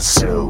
myself.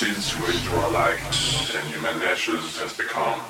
Since we draw light and human ashes has become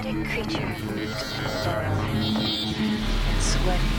pathetic creature needs to be sterilized and sweating.